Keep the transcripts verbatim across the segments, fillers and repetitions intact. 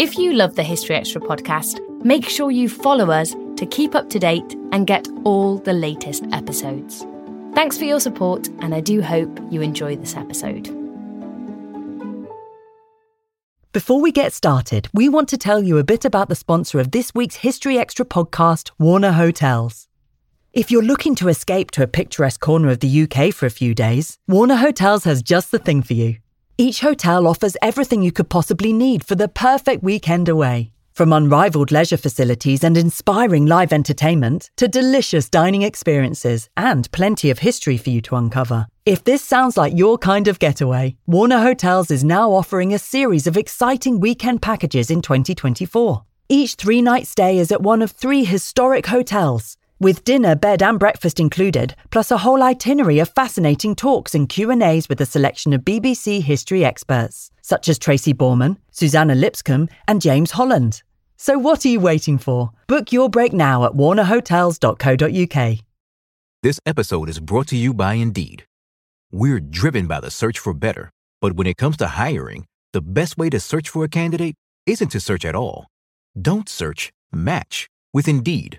If you love the History Extra podcast, make sure you follow us to keep up to date and get all the latest episodes. Thanks for your support, and I do hope you enjoy this episode. Before we get started, we want to tell you a bit about the sponsor of this week's History Extra podcast, Warner Hotels. If you're looking to escape to a picturesque corner of the U K for a few days, Warner Hotels has just the thing for you. Each hotel offers everything you could possibly need for the perfect weekend away. From unrivaled leisure facilities and inspiring live entertainment to delicious dining experiences and plenty of history for you to uncover. If this sounds like your kind of getaway, Warner Hotels is now offering a series of exciting weekend packages in twenty twenty-four. Each three-night stay is at one of three historic hotels, with dinner, bed and breakfast included, plus a whole itinerary of fascinating talks and Q and A's with a selection of B B C history experts, such as Tracy Borman, Susanna Lipscomb and James Holland. So what are you waiting for? Book your break now at warner hotels dot co dot U K. This episode is brought to you by Indeed. We're driven by the search for better, but when it comes to hiring, the best way to search for a candidate isn't to search at all. Don't search, match with Indeed.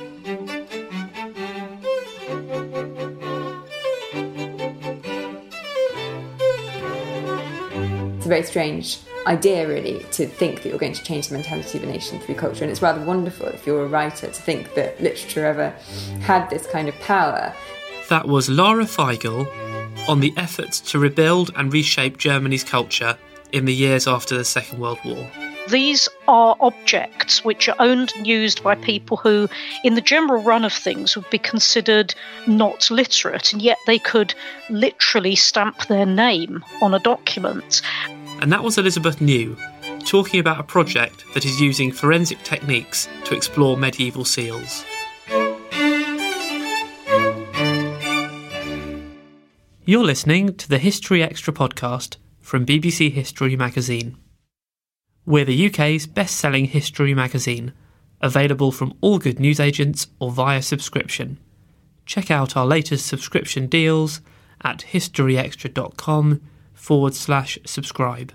It's a very strange idea, really, to think that you're going to change the mentality of a nation through culture, and it's rather wonderful if you're a writer to think that literature ever had this kind of power. That was Lara Feigel on the efforts to rebuild and reshape Germany's culture in the years after the Second World War. These are objects which are owned and used by people who, in the general run of things, would be considered not literate, and yet they could literally stamp their name on a document. And that was Elizabeth New, talking about a project that is using forensic techniques to explore medieval seals. You're listening to the History Extra podcast from B B C History magazine. We're the U K's best-selling history magazine, available from all good newsagents or via subscription. Check out our latest subscription deals at historyextra.com forward slash subscribe.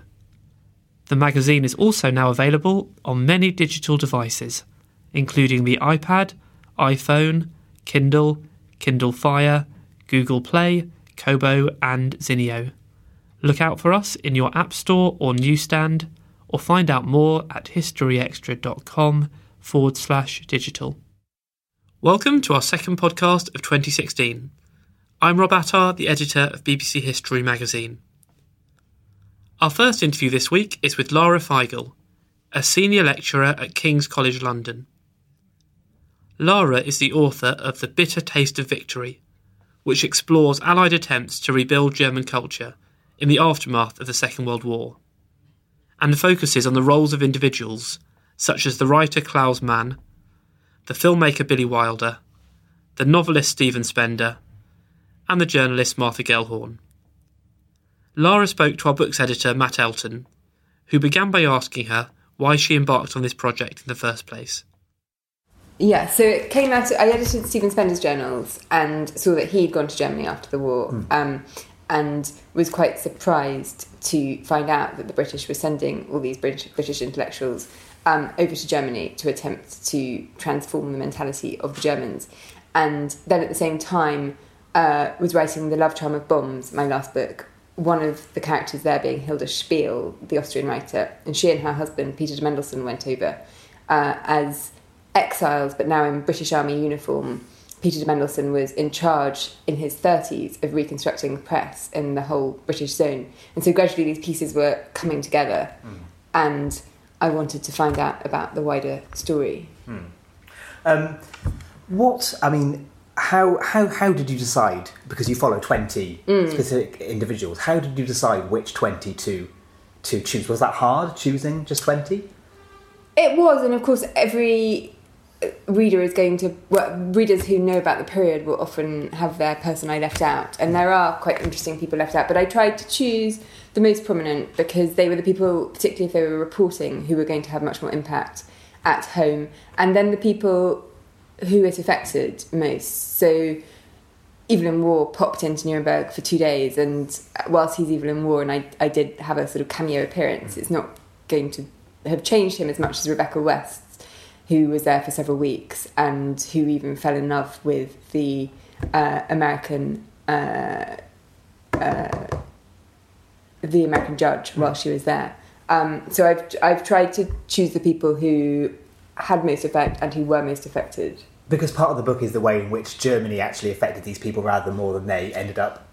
The magazine is also now available on many digital devices, including the iPad, iPhone, Kindle, Kindle Fire, Google Play, Kobo and Zinio. Look out for us in your App Store or newsstand, or find out more at historyextra.com forward slash digital. Welcome to our second podcast of twenty sixteen. I'm Rob Attar, the editor of B B C History magazine. Our first interview this week is with Lara Feigel, a senior lecturer at King's College London. Lara is the author of The Bitter Taste of Victory, which explores Allied attempts to rebuild German culture in the aftermath of the Second World War, and focuses on the roles of individuals such as the writer Klaus Mann, the filmmaker Billy Wilder, the novelist Stephen Spender, and the journalist Martha Gellhorn. Lara spoke to our books editor Matt Elton, who began by asking her why she embarked on this project in the first place. Yeah, so it came out... I edited Stephen Spender's journals and saw that he'd gone to Germany after the war, mm. um, and was quite surprised to find out that the British were sending all these British, British intellectuals um, over to Germany to attempt to transform the mentality of the Germans. And then at the same time uh, was writing The Love Charm of Bombs, my last book, one of the characters there being Hilda Spiel, the Austrian writer, and she and her husband, Peter de Mendelssohn, went over uh, as... exiles, but now in British Army uniform. Peter de Mendelssohn was in charge in his thirties of reconstructing the press in the whole British zone. And so gradually these pieces were coming together, mm. and I wanted to find out about the wider story. Mm. Um, what, I mean, how, how, how did you decide, because you follow twenty mm. specific individuals, how did you decide which twenty to, to choose? Was that hard, choosing just twenty? It was, and of course every... reader is going to well, readers who know about the period will often have their person I left out, and there are quite interesting people left out, but I tried to choose the most prominent because they were the people, particularly if they were reporting, who were going to have much more impact at home, and then the people who it affected most. So Evelyn Waugh popped into Nuremberg for two days, and whilst he's Evelyn Waugh and I, I did have a sort of cameo appearance, it's not going to have changed him as much as Rebecca West, who was there for several weeks and who even fell in love with the uh, American uh, uh, the American judge while she was there. Um, so I've I've tried to choose the people who had most effect and who were most affected. Because part of the book is the way in which Germany actually affected these people rather than more than they ended up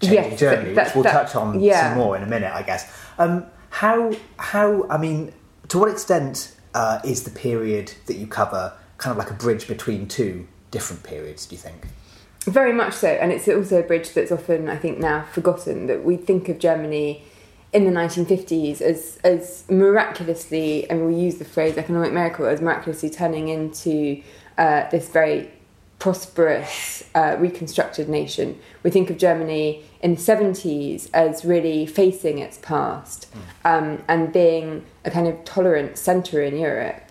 changing yes, Germany, that, which we'll that, touch on yeah. some more in a minute, I guess. Um, how how I mean, to what extent? Uh, is the period that you cover kind of like a bridge between two different periods, do you think? Very much so, and it's also a bridge that's often, I think, now forgotten, that we think of Germany in the nineteen fifties as, as miraculously, and we use the phrase economic miracle, as miraculously turning into uh, this very prosperous, uh, reconstructed nation. We think of Germany in the seventies as really facing its past um, and being a kind of tolerant centre in Europe.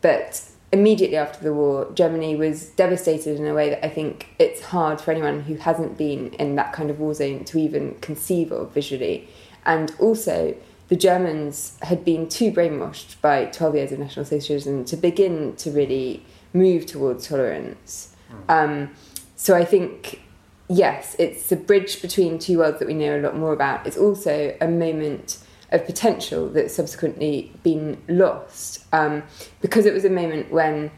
But immediately after the war, Germany was devastated in a way that I think it's hard for anyone who hasn't been in that kind of war zone to even conceive of visually. And also, the Germans had been too brainwashed by twelve years of National Socialism to begin to really move towards tolerance. Um, so I think, yes, it's a bridge between two worlds that we know a lot more about. It's also a moment of potential that's subsequently been lost, um, because it was a moment when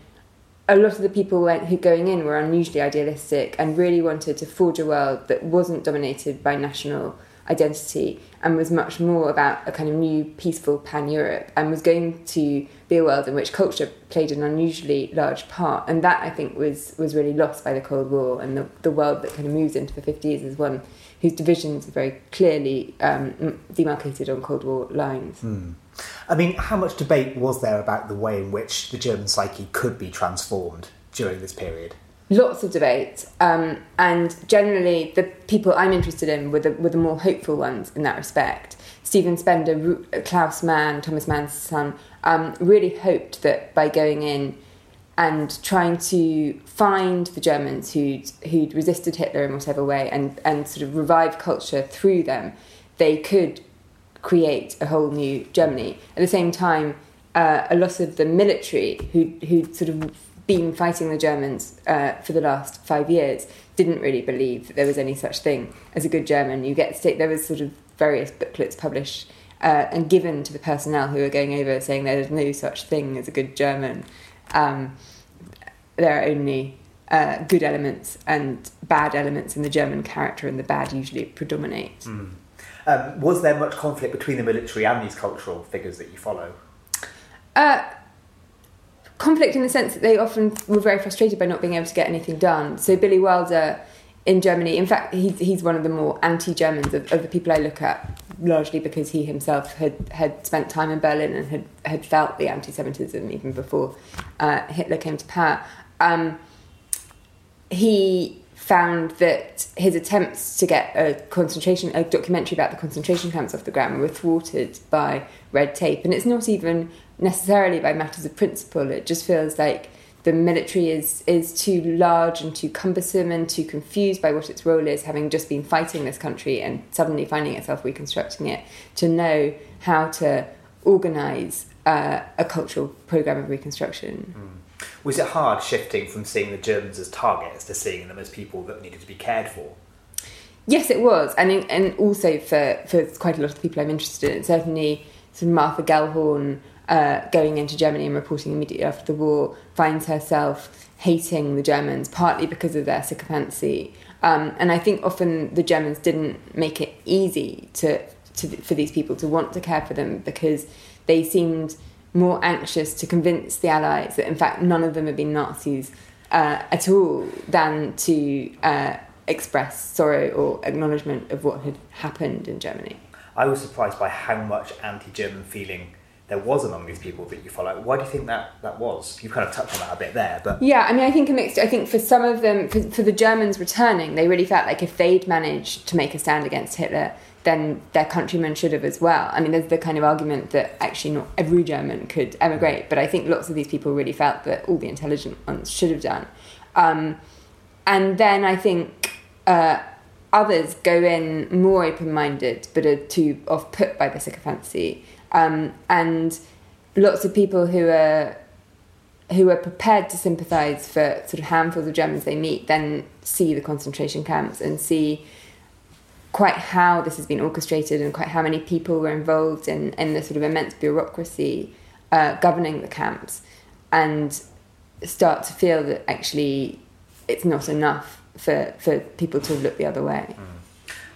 a lot of the people went, who going in were unusually idealistic and really wanted to forge a world that wasn't dominated by national identity and was much more about a kind of new, peaceful pan-Europe, and was going to be a world in which culture played an unusually large part. And that, I think, was, was really lost by the Cold War, and the, the world that kind of moves into the fifties is one whose divisions are very clearly um, demarcated on Cold War lines. Mm. I mean, how much debate was there about the way in which the German psyche could be transformed during this period? Lots of debate, um, and generally the people I'm interested in were the, were the more hopeful ones in that respect. Stephen Spender, Klaus Mann, Thomas Mann's son, um, really hoped that by going in and trying to find the Germans who'd, who'd resisted Hitler in whatever way and, and sort of revive culture through them, they could create a whole new Germany. At the same time, uh, a lot of the military who who'd sort of been fighting the Germans uh, for the last five years didn't really believe that there was any such thing as a good German. You get st- there was sort of various booklets published uh, and given to the personnel who were going over, saying there's no such thing as a good German. Um, there are only uh, good elements and bad elements in the German character, and the bad usually predominate. Mm. Um, was there much conflict between the military and these cultural figures that you follow? Uh, Conflict in the sense that they often were very frustrated by not being able to get anything done. So Billy Wilder in Germany, in fact, he's, he's one of the more anti-Germans of, of the people I look at, largely because he himself had, had spent time in Berlin and had, had felt the anti-Semitism even before uh, Hitler came to power. Um, he found that his attempts to get a concentration, a documentary about the concentration camps off the ground were thwarted by red tape. And it's not even necessarily by matters of principle, it just feels like the military is is too large and too cumbersome and too confused by what its role is, having just been fighting this country and suddenly finding itself reconstructing it, to know how to organise uh, a cultural programme of reconstruction. Mm. Was it hard shifting from seeing the Germans as targets to seeing them as people that needed to be cared for? Yes, it was. And in, and also for, for quite a lot of people I'm interested in, certainly sort of Martha Gellhorn, Uh, going into Germany and reporting immediately after the war, finds herself hating the Germans, partly because of their sycophancy. Um, and I think often the Germans didn't make it easy to, to for these people to want to care for them, because they seemed more anxious to convince the Allies that, in fact, none of them had been Nazis uh, at all, than to uh, express sorrow or acknowledgement of what had happened in Germany. I was surprised by how much anti-German feeling there was among these people that you follow. Why do you think that, that was? You kind of touched on that a bit there, but... Yeah, I mean, I think a mixed... I think for some of them, for, for the Germans returning, they really felt like if they'd managed to make a stand against Hitler, then their countrymen should have as well. I mean, there's the kind of argument that actually not every German could emigrate, but I think lots of these people really felt that all the intelligent ones should have done. Um, and then I think... Uh, others go in more open-minded, but are too off-put by the sycophancy. Um, and lots of people who are who are prepared to sympathise for sort of handfuls of Germans they meet then see the concentration camps and see quite how this has been orchestrated and quite how many people were involved in, in the sort of immense bureaucracy uh, governing the camps, and start to feel that actually it's not enough for, for people to look the other way. Mm.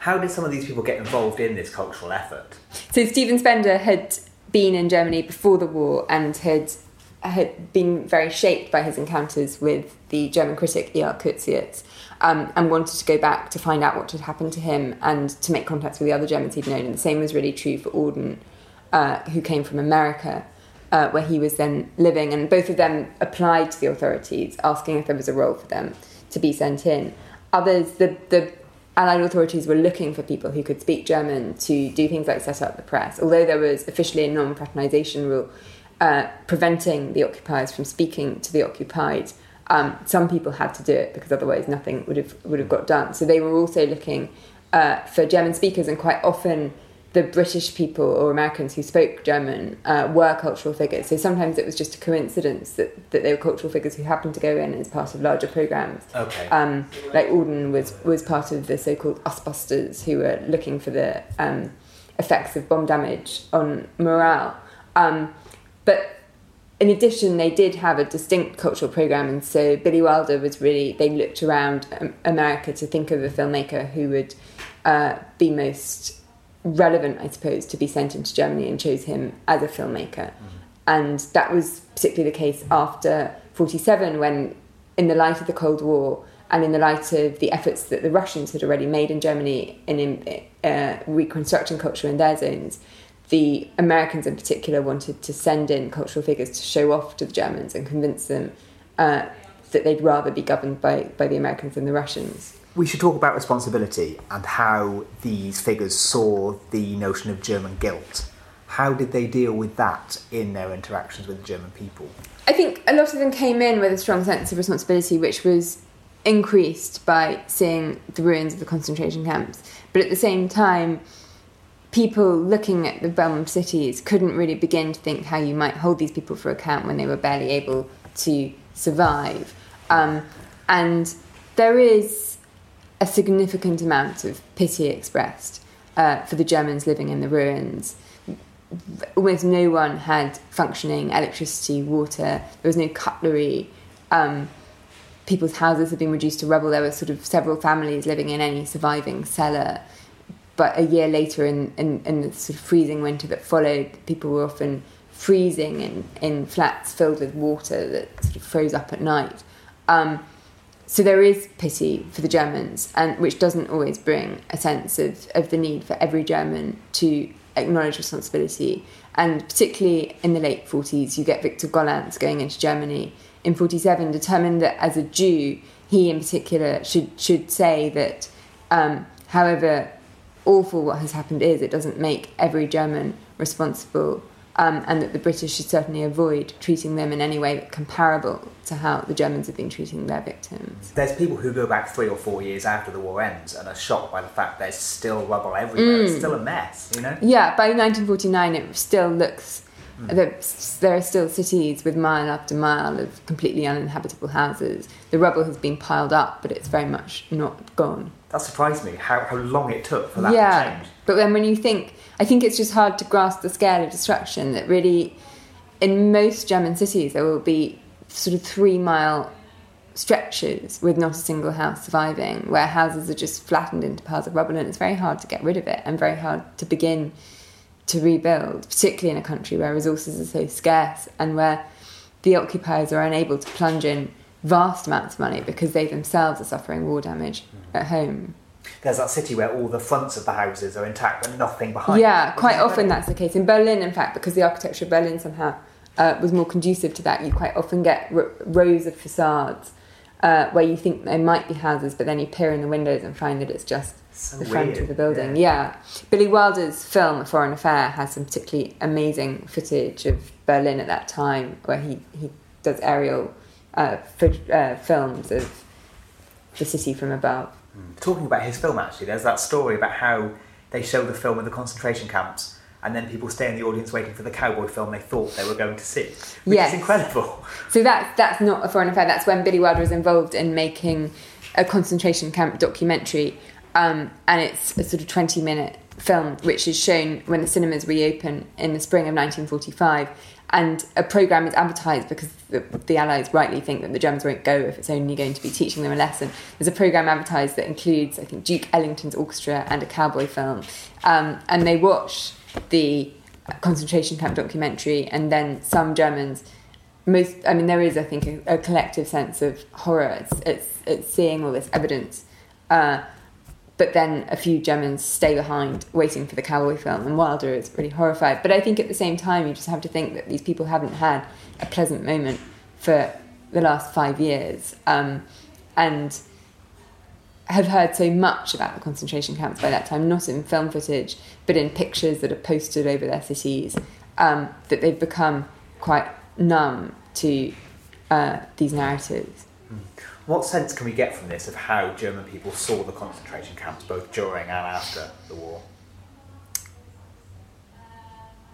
How did some of these people get involved in this cultural effort? So Stephen Spender had been in Germany before the war and had had been very shaped by his encounters with the German critic E. R. Curtius, um, and wanted to go back to find out what had happened to him and to make contacts with the other Germans he'd known. And the same was really true for Auden, uh, who came from America, uh, where he was then living. And both of them applied to the authorities, asking if there was a role for them to be sent in. Others, the... the Allied authorities were looking for people who could speak German to do things like set up the press, although there was officially a non-fraternisation rule uh, preventing the occupiers from speaking to the occupied. Um, some people had to do it because otherwise nothing would have would have got done. So they were also looking uh, for German speakers, and quite often the British people or Americans who spoke German uh, were cultural figures. So sometimes it was just a coincidence that, that they were cultural figures who happened to go in as part of larger programmes. Okay. Um, like Auden was, was part of the so-called Us-busters, who were looking for the um, effects of bomb damage on morale. Um, but in addition, they did have a distinct cultural programme, and so Billy Wilder was really... They looked around America to think of a filmmaker who would uh, be most... relevant, I suppose, to be sent into Germany, and chose him as a filmmaker. Mm-hmm. And that was particularly the case after forty-seven, when, in the light of the Cold War and in the light of the efforts that the Russians had already made in Germany in, in uh, reconstructing culture in their zones, the Americans in particular wanted to send in cultural figures to show off to the Germans and convince them uh, that they'd rather be governed by, by the Americans than the Russians. We should talk about responsibility and how these figures saw the notion of German guilt. How did they deal with that in their interactions with the German people? I think a lot of them came in with a strong sense of responsibility, which was increased by seeing the ruins of the concentration camps. But at the same time, people looking at the bombed cities couldn't really begin to think how you might hold these people for account when they were barely able to survive. Um, and there is... a significant amount of pity expressed uh, for the Germans living in the ruins. Almost no one had functioning electricity, water, there was no cutlery, um, people's houses had been reduced to rubble, there were sort of several families living in any surviving cellar. But a year later, in, in, in the sort of freezing winter that followed, people were often freezing in, in flats filled with water that sort of froze up at night. Um, So there is pity for the Germans, and which doesn't always bring a sense of, of the need for every German to acknowledge responsibility. And particularly in the late forties, you get Victor Gollanz going into Germany in forty-seven, determined that as a Jew, he in particular should should say that um, however awful what has happened is, it doesn't make every German responsible um, and that the British should certainly avoid treating them in any way comparable to how the Germans have been treating their victims. There's people who go back three or four years after the war ends and are shocked by the fact there's still rubble everywhere. Mm. It's still a mess, you know? Yeah, by nineteen forty-nine it still looks... Mm. There are still cities with mile after mile of completely uninhabitable houses. The rubble has been piled up, but it's very much not gone. That surprised me, how, how long it took for that yeah. to change. But then when you think... I think it's just hard to grasp the scale of destruction, that really, in most German cities, there will be sort of three-mile stretches with not a single house surviving, where houses are just flattened into piles of rubble, and it's very hard to get rid of it and very hard to begin to rebuild, particularly in a country where resources are so scarce and where the occupiers are unable to plunge in vast amounts of money because they themselves are suffering war damage at home. There's that city where all the fronts of the houses are intact but nothing behind. Yeah, quite often that's the case. In Berlin, in fact, because the architecture of Berlin somehow uh, was more conducive to that, you quite often get r- rows of facades uh, where you think there might be houses, but then you peer in the windows and find that it's just so the front weird. Of the building. Yeah. yeah. Billy Wilder's film, A Foreign Affair, has some particularly amazing footage of Berlin at that time, where he, he does aerial uh, f- uh, films of the city from above. Talking about his film, actually, there's that story about how they show the film in the concentration camps and then people stay in the audience waiting for the cowboy film they thought they were going to see, which yes. is incredible. So that's, that's not A Foreign Affair. That's when Billy Wilder is involved in making a concentration camp documentary, um, and it's a sort of twenty-minute film which is shown when the cinemas reopen in the spring of nineteen forty-five, and a programme is advertised because the, the Allies rightly think that the Germans won't go if it's only going to be teaching them a lesson. There's a programme advertised that includes, I think, Duke Ellington's orchestra and a cowboy film. Um, and they watch the concentration camp documentary, and then some Germans, most, I mean, there is, I think, a, a collective sense of horror. It's, it's, it's seeing all this evidence. Uh, but then a few Germans stay behind waiting for the cowboy film, and Wilder is really horrified. But I think at the same time, you just have to think that these people haven't had a pleasant moment for the last five years um, and have heard so much about the concentration camps by that time, not in film footage, but in pictures that are posted over their cities, um, that they've become quite numb to uh, these narratives. What sense can we get from this of how German people saw the concentration camps, both during and after the war?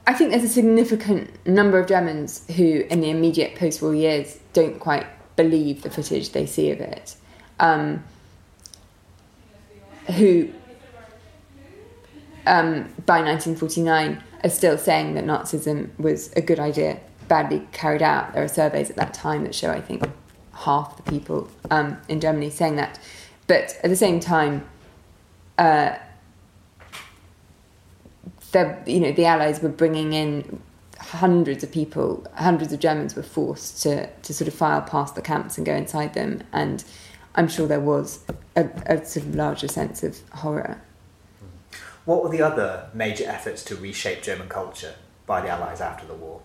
I think there's a significant number of Germans who, in the immediate post-war years, don't quite believe the footage they see of it, um, who, um, by nineteen forty-nine, are still saying that Nazism was a good idea, badly carried out. There are surveys at that time that show, I think, half the people um, in Germany saying that. But at the same time, uh, the, you know, the Allies were bringing in hundreds of people, hundreds of Germans were forced to, to sort of file past the camps and go inside them. And I'm sure there was a, a sort of larger sense of horror. What were the other major efforts to reshape German culture by the Allies after the war?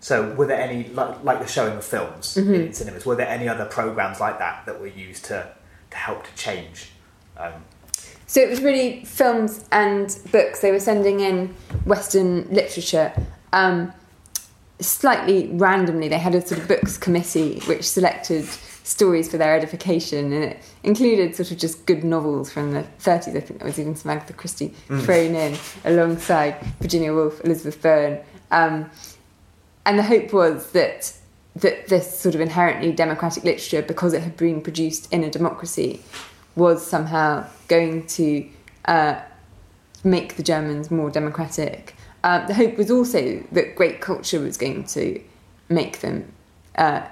So were there any, like, like the showing of films mm-hmm. in cinemas, were there any other programmes like that that were used to, to help to change? Um, so it was really films and books. They were sending in Western literature um, slightly randomly. They had a sort of books committee which selected stories for their edification, and it included sort of just good novels from the thirties. I think there was even some Agatha Christie mm. thrown in alongside Virginia Woolf, Elizabeth Bowen. Um, And the hope was that that this sort of inherently democratic literature, because it had been produced in a democracy, was somehow going to uh, make the Germans more democratic. Uh, the hope was also that great culture was going to make them uh,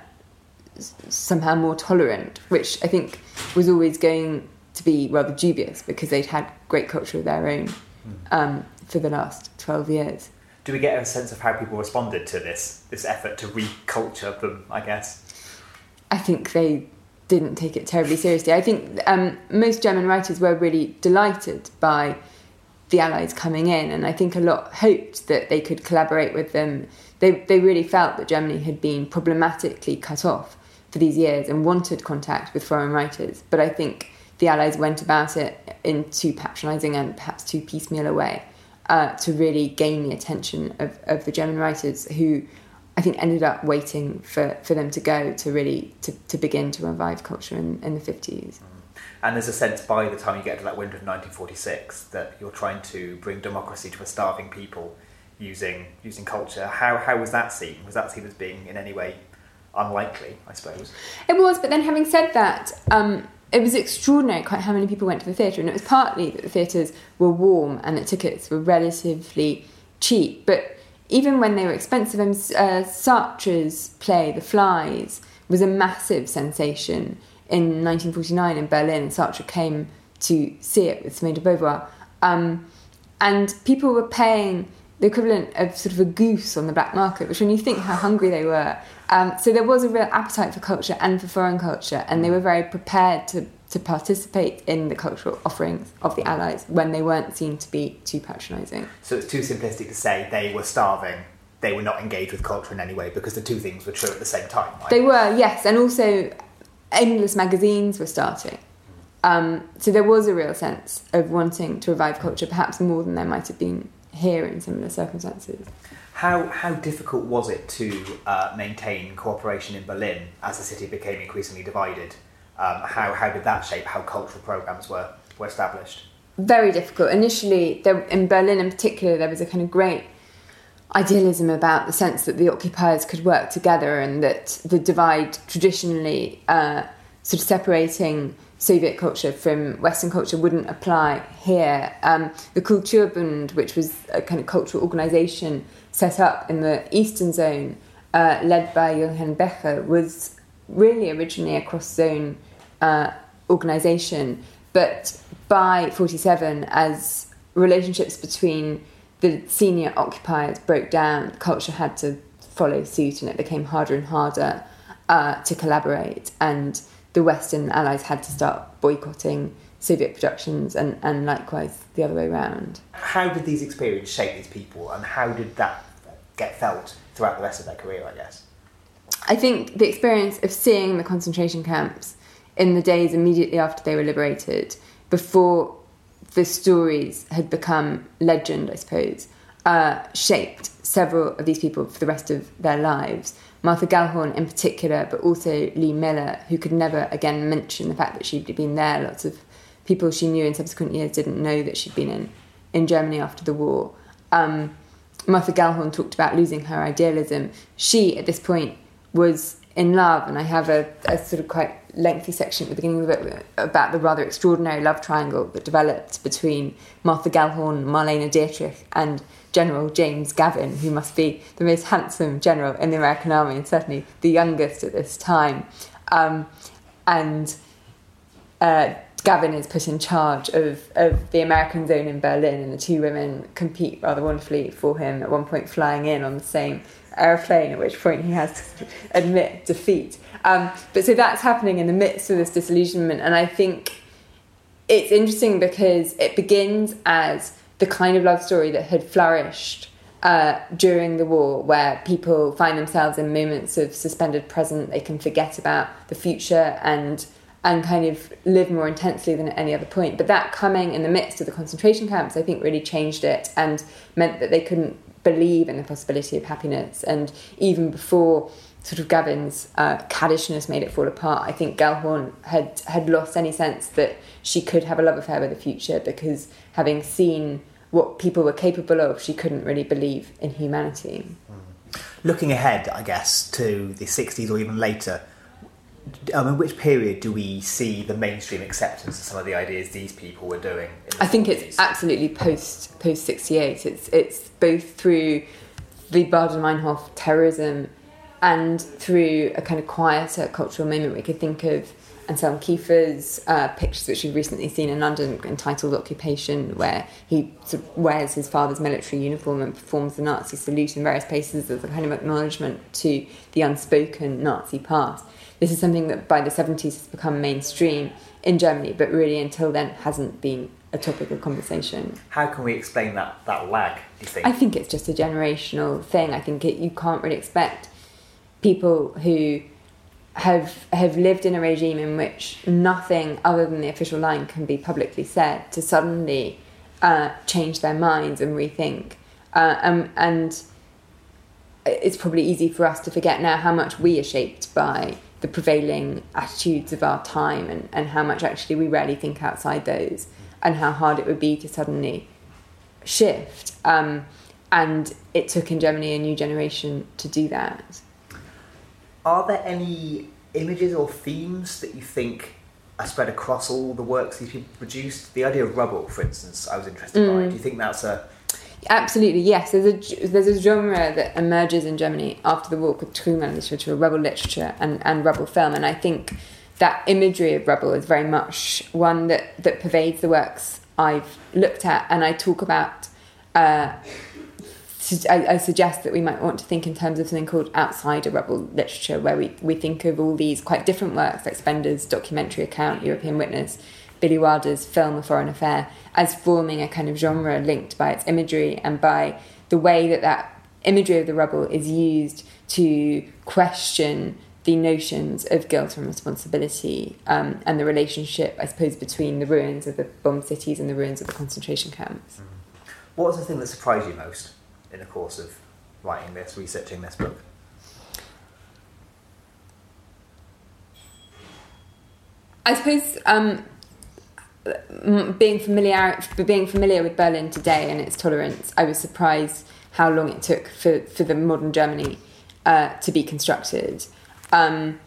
somehow more tolerant, which I think was always going to be rather dubious because they'd had great culture of their own um, for the last twelve years. Do we get a sense of how people responded to this this effort to reculture them, I guess? I think they didn't take it terribly seriously. I think um, most German writers were really delighted by the Allies coming in, and I think a lot hoped that they could collaborate with them. They, they really felt that Germany had been problematically cut off for these years and wanted contact with foreign writers. But I think the Allies went about it in too patronising and perhaps too piecemeal a way. uh, to really gain the attention of, of the German writers, who I think ended up waiting for, for them to go to really to, to begin to revive culture in, in the fifties. And there's a sense by the time you get to that winter of nineteen forty-six that you're trying to bring democracy to a starving people using using culture. How how was that seen? Was that seen as being in any way unlikely, I suppose? It was, but then having said that, um, it was extraordinary quite how many people went to the theatre, and it was partly that the theatres were warm and that tickets were relatively cheap. But even when they were expensive, and uh, Sartre's play, The Flies, was a massive sensation in nineteen forty-nine in Berlin. Sartre came to see it with Simone de Beauvoir. Um, and people were paying the equivalent of sort of a goose on the black market, which when you think how hungry they were. Um, so there was a real appetite for culture and for foreign culture, and they were very prepared to, to participate in the cultural offerings of the Allies when they weren't seen to be too patronising. So it's too simplistic to say they were starving, they were not engaged with culture in any way, because the two things were true at the same time, right? They were, yes, and also endless magazines were starting. Um, so there was a real sense of wanting to revive culture, perhaps more than there might have been here in similar circumstances. How how difficult was it to uh, maintain cooperation in Berlin as the city became increasingly divided? Um, how how did that shape how cultural programmes were, were established? Very difficult. Initially, there, in Berlin in particular, there was a kind of great idealism about the sense that the occupiers could work together, and that the divide traditionally uh, sort of separating Soviet culture from Western culture wouldn't apply here. Um, the Kulturbund, which was a kind of cultural organisation set up in the Eastern Zone, uh, led by Johann Becher, was really originally a cross-zone uh, organisation. But by forty-seven, as relationships between the senior occupiers broke down, culture had to follow suit, and it became harder and harder uh, to collaborate, and the Western Allies had to start boycotting Soviet productions, and, and likewise the other way around. How did these experiences shape these people, and how did that get felt throughout the rest of their career, I guess? I think the experience of seeing the concentration camps in the days immediately after they were liberated, before the stories had become legend, I suppose, uh, shaped several of these people for the rest of their lives. Martha Gellhorn in particular, but also Lee Miller, who could never again mention the fact that she'd been there. Lots of people she knew in subsequent years didn't know that she'd been in, in Germany after the war. Um, Martha Gellhorn talked about losing her idealism. She, at this point, was in love, and I have a, a sort of quite lengthy section at the beginning of the book about the rather extraordinary love triangle that developed between Martha Gellhorn, Marlena Dietrich, and General James Gavin, who must be the most handsome general in the American army, and certainly the youngest at this time. Um, and uh, Gavin is put in charge of, of the American zone in Berlin, and the two women compete rather wonderfully for him, at one point flying in on the same aeroplane, at which point he has to admit defeat. Um, but so that's happening in the midst of this disillusionment, and I think it's interesting because it begins as the kind of love story that had flourished uh, during the war, where people find themselves in moments of suspended present, they can forget about the future and and kind of live more intensely than at any other point. But that coming in the midst of the concentration camps, I think, really changed it and meant that they couldn't believe in the possibility of happiness. And even before sort of Gavin's uh, caddishness made it fall apart, I think Gellhorn had, had lost any sense that she could have a love affair with the future, because having seen what people were capable of, she couldn't really believe in humanity. Mm. Looking ahead, I guess, to the sixties or even later, um, in which period do we see the mainstream acceptance of some of the ideas these people were doing? In the I think forties? It's absolutely post post sixty-eight. It's it's both through the Baader-Meinhof terrorism and through a kind of quieter cultural moment. We could think of Anselm Kiefer's uh, pictures, which we've recently seen in London, entitled Occupation, where he sort of wears his father's military uniform and performs the Nazi salute in various places as a kind of acknowledgement to the unspoken Nazi past. This is something that by the seventies has become mainstream in Germany, but really until then hasn't been a topic of conversation. How can we explain that, that lag, do you think? I think it's just a generational thing. I think it, you can't really expect people who have have lived in a regime in which nothing other than the official line can be publicly said to suddenly uh, change their minds and rethink. Uh, um, and it's probably easy for us to forget now how much we are shaped by the prevailing attitudes of our time, and, and how much actually we rarely think outside those, and how hard it would be to suddenly shift. Um, and it took in Germany a new generation to do that. Are there any images or themes that you think are spread across all the works these people produced? The idea of rubble, for instance, I was interested mm. by. Do you think that's a... Absolutely, yes. There's a, there's a genre that emerges in Germany after the war called Trümmern literature, rubble literature, and, and rubble film. And I think that imagery of rubble is very much one that, that pervades the works I've looked at. And I talk about... Uh, I, I suggest that we might want to think in terms of something called outsider rubble literature, where we, we think of all these quite different works, like Spender's documentary account, European Witness, Billy Wilder's film A Foreign Affair, as forming a kind of genre linked by its imagery and by the way that that imagery of the rubble is used to question the notions of guilt and responsibility, um, and the relationship, I suppose, between the ruins of the bomb cities and the ruins of the concentration camps. What was the thing that surprised you most in the course of writing this, researching this book? I suppose um, being familiar being familiar with Berlin today and its tolerance, I was surprised how long it took for, for the modern Germany uh, to be constructed. Um,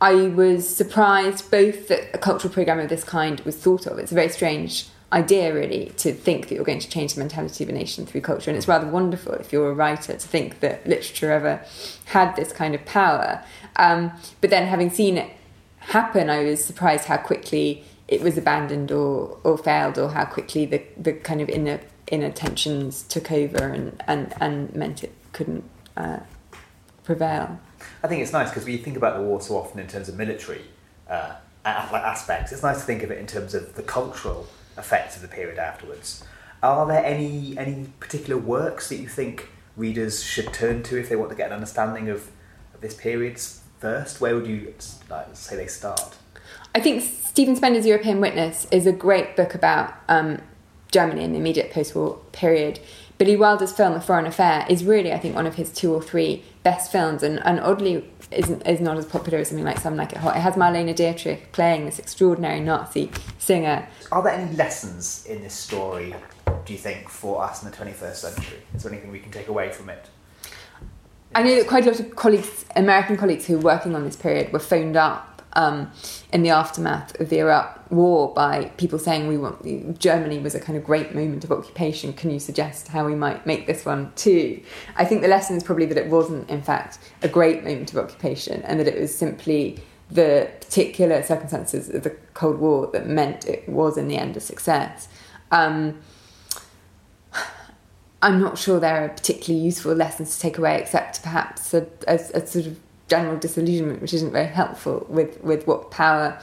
I was surprised both that a cultural programme of this kind was thought of. It's a very strange idea, really, to think that you're going to change the mentality of a nation through culture, and it's rather wonderful if you're a writer to think that literature ever had this kind of power. Um, but then, having seen it happen, I was surprised how quickly it was abandoned or or failed, or how quickly the, the kind of inner inner tensions took over and and, and meant it couldn't uh, prevail. I think it's nice because we think about the war so often in terms of military uh, aspects. It's nice to think of it in terms of the cultural effects of the period afterwards. Are there any any particular works that you think readers should turn to if they want to get an understanding of, of this period first? Where would you like, say they start? I think Stephen Spender's European Witness is a great book about um, Germany in the immediate post-war period. Billy Wilder's film A Foreign Affair is really, I think, one of his two or three best films, and, and oddly isn't is not as popular as something like Some Like It Hot. It has Marlena Dietrich playing this extraordinary Nazi singer. Are there any lessons in this story, do you think, for us in the twenty-first century? Is there anything we can take away from it? I know that quite a lot of colleagues, American colleagues who were working on this period, were phoned up um, in the aftermath of the Iraq War by people saying we want Germany was a kind of great moment of occupation. Can you suggest how we might make this one too? I think the lesson is probably that it wasn't, in fact, a great moment of occupation, and that it was simply the particular circumstances of the Cold War that meant it was, in the end, a success. Um, I'm not sure there are particularly useful lessons to take away, except perhaps a, a, a sort of general disillusionment, which isn't very helpful with, with what power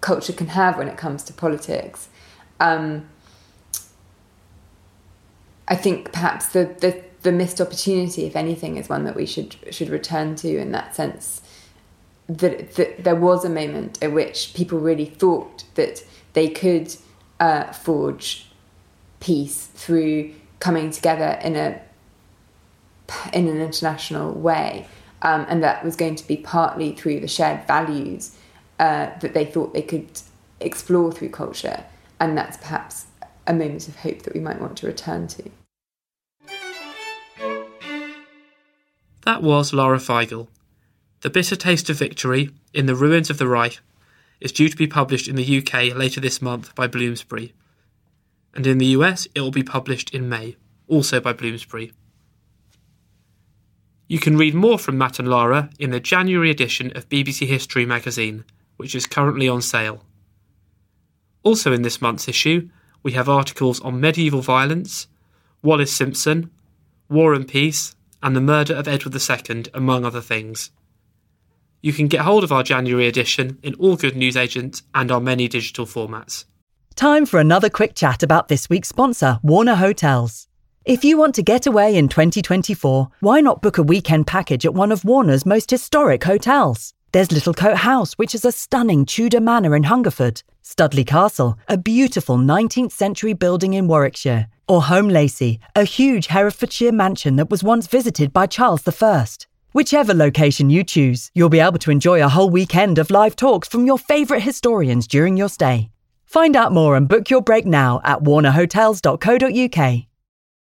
culture can have when it comes to politics. Um, I think perhaps the, the, the missed opportunity, if anything, is one that we should should return to, in that sense that, that there was a moment at which people really thought that they could uh, forge peace through coming together in a in an international way. Um, and that was going to be partly through the shared values uh, that they thought they could explore through culture. And that's perhaps a moment of hope that we might want to return to. That was Lara Feigel. The Bitter Taste of Victory, In the Ruins of the Reich, is due to be published in the U K later this month by Bloomsbury. And in the U S it will be published in May, also by Bloomsbury. You can read more from Matt and Lara in the January edition of B B C History magazine, which is currently on sale. Also in this month's issue, we have articles on medieval violence, Wallace Simpson, War and Peace, and the murder of Edward the Second, among other things. You can get hold of our January edition in all good newsagents and our many digital formats. Time for another quick chat about this week's sponsor, Warner Hotels. If you want to get away in twenty twenty-four, why not book a weekend package at one of Warner's most historic hotels? There's Littlecote House, which is a stunning Tudor manor in Hungerford, Studley Castle, a beautiful nineteenth century building in Warwickshire, or Home Lacey, a huge Herefordshire mansion that was once visited by Charles the First. Whichever location you choose, you'll be able to enjoy a whole weekend of live talks from your favourite historians during your stay. Find out more and book your break now at warner hotels dot co dot u k.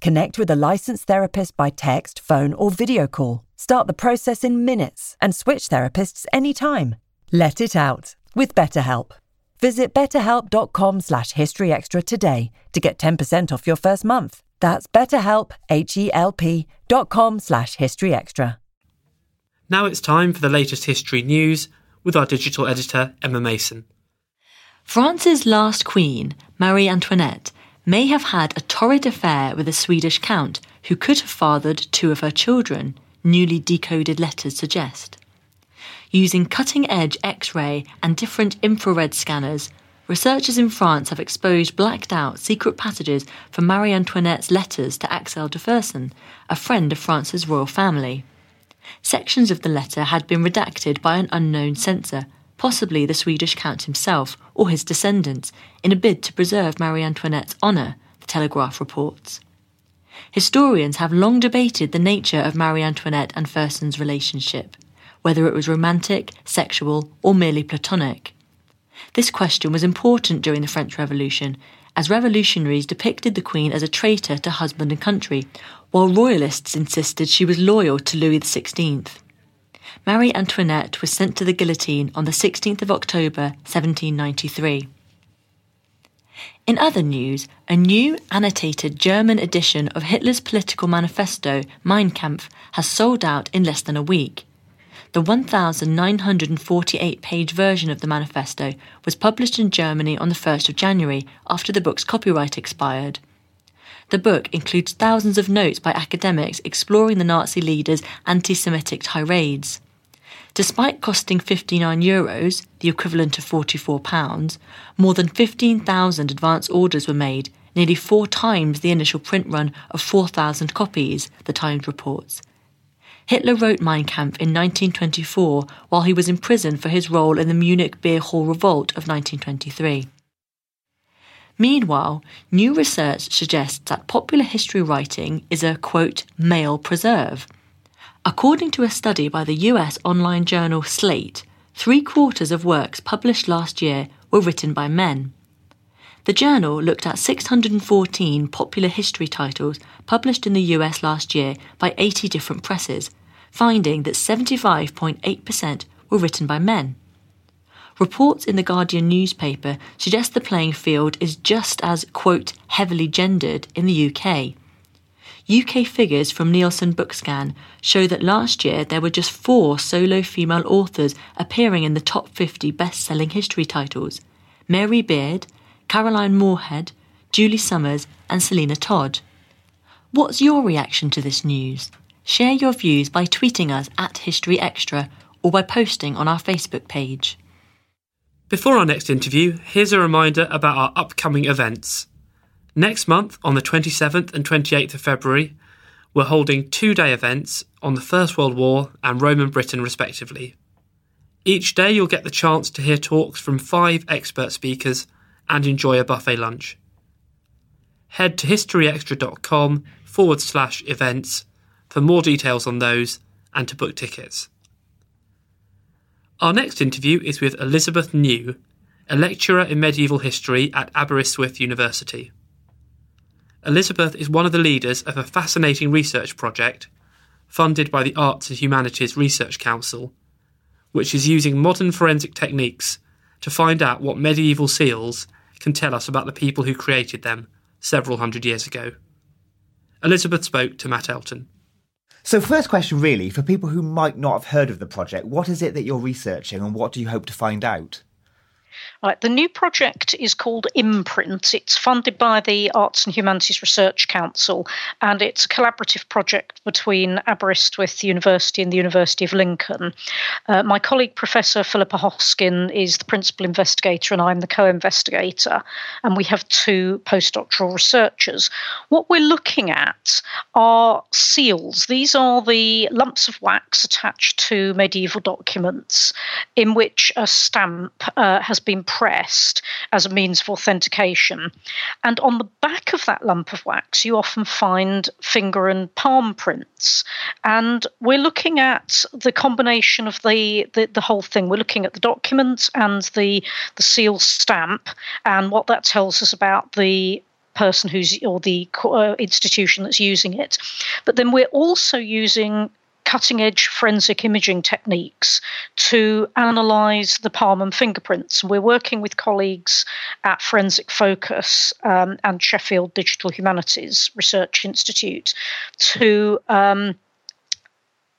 Connect with a licensed therapist by text, phone, or video call. Start the process in minutes and switch therapists anytime. Let it out with BetterHelp. Visit betterhelp.com slash historyextra today to get ten percent off your first month. That's BetterHelp, H E L P, dot com slash History Extra. Now it's time for the latest history news with our digital editor, Emma Mason. France's last queen, Marie Antoinette, may have had a torrid affair with a Swedish count who could have fathered two of her children, newly decoded letters suggest. Using cutting-edge X-ray and different infrared scanners, researchers in France have exposed blacked-out secret passages from Marie Antoinette's letters to Axel de Fersen, a friend of France's royal family. Sections of the letter had been redacted by an unknown censor, possibly the Swedish count himself or his descendants, in a bid to preserve Marie Antoinette's honour, the Telegraph reports. Historians have long debated the nature of Marie Antoinette and Fersen's relationship, whether it was romantic, sexual, or merely platonic. This question was important during the French Revolution, as revolutionaries depicted the Queen as a traitor to husband and country, while royalists insisted she was loyal to Louis the sixteenth. Marie Antoinette was sent to the guillotine on the sixteenth of October, seventeen ninety-three. In other news, a new annotated German edition of Hitler's political manifesto, Mein Kampf, has sold out in less than a week. The one thousand nine hundred forty-eight page version of the manifesto was published in Germany on the first of January after the book's copyright expired. The book includes thousands of notes by academics exploring the Nazi leader's anti-Semitic tirades. Despite costing fifty-nine euros, the equivalent of forty-four pounds, more than fifteen thousand advance orders were made, nearly four times the initial print run of four thousand copies, the Times reports. Hitler wrote Mein Kampf in nineteen twenty-four while he was in prison for his role in the Munich Beer Hall Revolt of nineteen twenty-three. Meanwhile, new research suggests that popular history writing is a, quote, male preserve. According to a study by the U S online journal Slate, three quarters of works published last year were written by men. The journal looked at six hundred fourteen popular history titles published in the U S last year by eighty different presses, finding that seventy-five point eight percent were written by men. Reports in the Guardian newspaper suggest the playing field is just as, quote, heavily gendered in the U K. U K figures from Nielsen Bookscan show that last year there were just four solo female authors appearing in the top fifty best-selling history titles: Mary Beard, Caroline Moorhead, Julie Summers, and Selina Todd. What's your reaction to this news? Share your views by tweeting us at History Extra or by posting on our Facebook page. Before our next interview, here's a reminder about our upcoming events. Next month, on the twenty-seventh and twenty-eighth of February, we're holding two-day events on the First World War and Roman Britain respectively. Each day you'll get the chance to hear talks from five expert speakers and enjoy a buffet lunch. Head to historyextra.com forward slash events for more details on those and to book tickets. Our next interview is with Elizabeth New, a lecturer in medieval history at Aberystwyth University. Elizabeth is one of the leaders of a fascinating research project funded by the Arts and Humanities Research Council, which is using modern forensic techniques to find out what medieval seals can tell us about the people who created them several hundred years ago. Elizabeth spoke to Matt Elton. So first question really, for people who might not have heard of the project, what is it that you're researching and what do you hope to find out? Right, the new project is called Imprint. It's funded by the Arts and Humanities Research Council, and it's a collaborative project between Aberystwyth University and the University of Lincoln. Uh, my colleague, Professor Philippa Hoskin, is the principal investigator, and I'm the co-investigator, and we have two postdoctoral researchers. What we're looking at are seals. These are the lumps of wax attached to medieval documents in which a stamp uh, has been pressed as a means of authentication. And on the back of that lump of wax, you often find finger and palm prints. And we're looking at the combination of the, the, the whole thing. We're looking at the document and the, the seal stamp and what that tells us about the person who's or the uh, institution that's using it. But then we're also using cutting-edge forensic imaging techniques to analyse the palm and fingerprints. We're working with colleagues at Forensic Focus um, and Sheffield Digital Humanities Research Institute to um,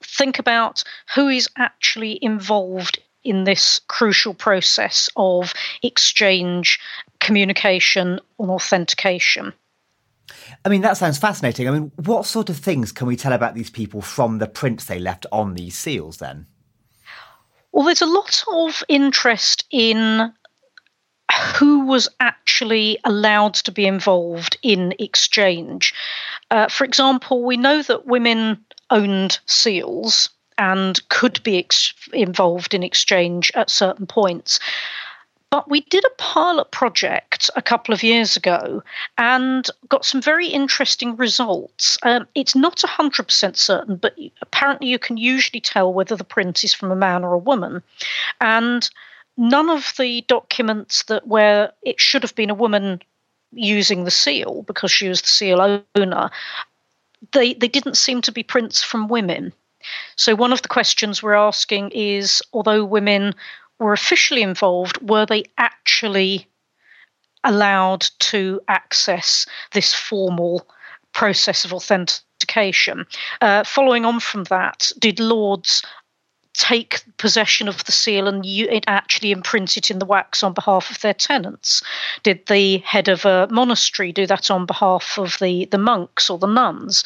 think about who is actually involved in this crucial process of exchange, communication, and authentication. I mean, that sounds fascinating. I mean, what sort of things can we tell about these people from the prints they left on these seals then? Well, there's a lot of interest in who was actually allowed to be involved in exchange. Uh, for example, we know that women owned seals and could be ex- involved in exchange at certain points. But we did a pilot project a couple of years ago and got some very interesting results. Um, it's not one hundred percent certain, but apparently you can usually tell whether the print is from a man or a woman. And none of the documents that where it should have been a woman using the seal because she was the seal owner, they, they didn't seem to be prints from women. So one of the questions we're asking is, although women were officially involved, were they actually allowed to access this formal process of authentication? Uh, following on from that, did lords take possession of the seal and you, it actually imprint it in the wax on behalf of their tenants? Did the head of a monastery do that on behalf of the, the monks or the nuns?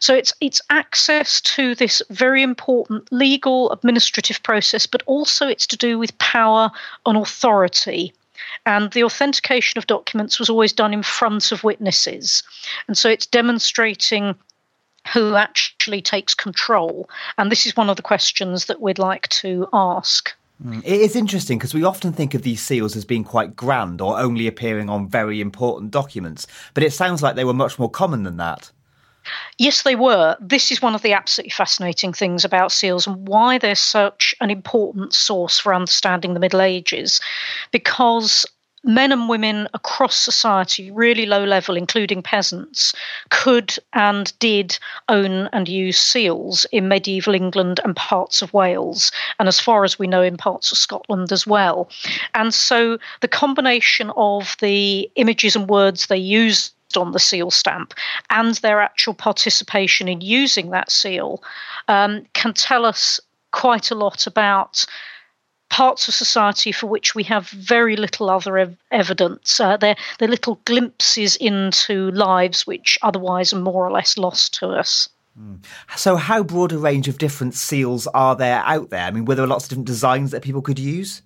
So it's it's access to this very important legal administrative process, but also it's to do with power and authority. And the authentication of documents was always done in front of witnesses. And so it's demonstrating who actually takes control. And this is one of the questions that we'd like to ask. Mm. It is interesting because we often think of these seals as being quite grand or only appearing on very important documents. But it sounds like they were much more common than that. Yes, they were. This is one of the absolutely fascinating things about seals and why they're such an important source for understanding the Middle Ages. Because men and women across society, really low level, including peasants, could and did own and use seals in medieval England and parts of Wales, and as far as we know in parts of Scotland as well. And so the combination of the images and words they used on the seal stamp and their actual participation in using that seal um, can tell us quite a lot about parts of society for which we have very little other ev- evidence. Uh, they're, they're little glimpses into lives which otherwise are more or less lost to us. Mm. So how broad a range of different seals are there out there? I mean, were there lots of different designs that people could use?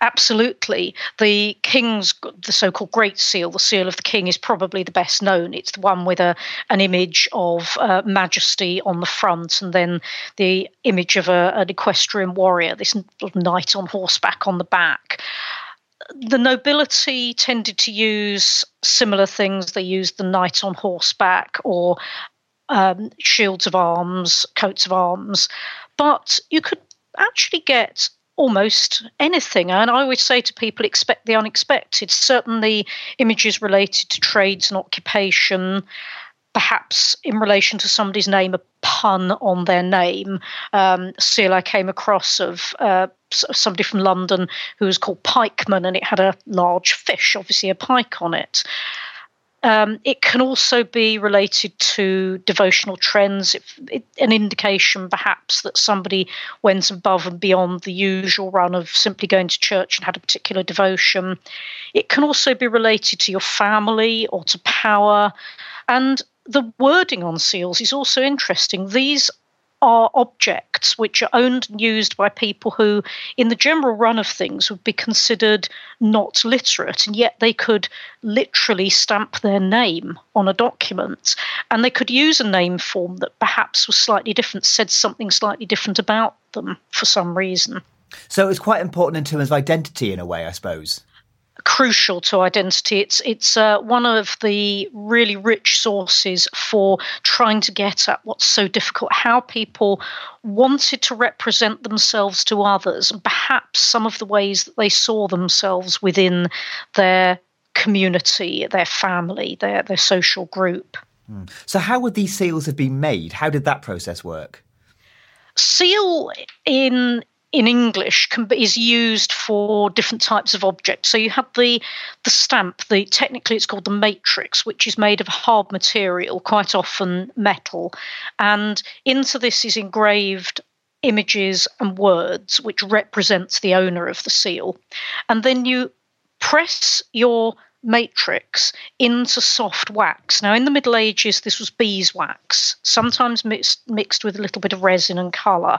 absolutely. The king's, the so-called Great Seal, the seal of the king, is probably the best known. It's the one with a an image of uh, majesty on the front, and then the image of a, an equestrian warrior, this knight on horseback, on the back. The nobility tended to use similar things. They used the knight on horseback, or um, shields of arms, coats of arms. But you could actually get almost anything. And I always say to people, expect the unexpected. Certainly images related to trades and occupation, perhaps in relation to somebody's name, a pun on their name. Um, a seal I came across of uh, somebody from London who was called Pikeman, and it had a large fish, obviously a pike, on it. Um, it can also be related to devotional trends, if, it, an indication perhaps that somebody went above and beyond the usual run of simply going to church and had a particular devotion. It can also be related to your family or to power. And the wording on seals is also interesting. These are objects which are owned and used by people who, in the general run of things, would be considered not literate, and yet they could literally stamp their name on a document, and they could use a name form that perhaps was slightly different, said something slightly different about them for some reason. So it's quite important in terms of identity, in a way, I suppose. Crucial to identity. It's it's uh, one of the really rich sources for trying to get at what's so difficult, how people wanted to represent themselves to others, and perhaps some of the ways that they saw themselves within their community, their family, their, their social group. Mm. So how would these seals have been made? How did that process work? Seal in in English can be, is used for different types of objects. So you have the the stamp, the technically it's called the matrix, which is made of hard material, quite often metal. And into this is engraved images and words, which represents the owner of the seal. And then you press your matrix into soft wax. Now, in the Middle Ages, this was beeswax, sometimes mixed, mixed with a little bit of resin and colour.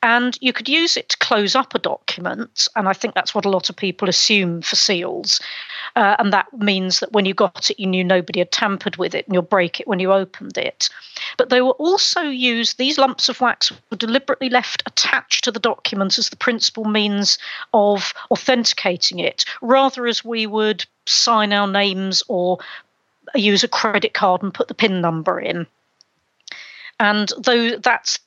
And you could use it to close up a document, and I think that's what a lot of people assume for seals. Uh, and that means that when you got it, you knew nobody had tampered with it, and you'll break it when you opened it. But they were also used, these lumps of wax were deliberately left attached to the document as the principal means of authenticating it, rather as we would sign our names or use a credit card and put the PIN number in. And though that's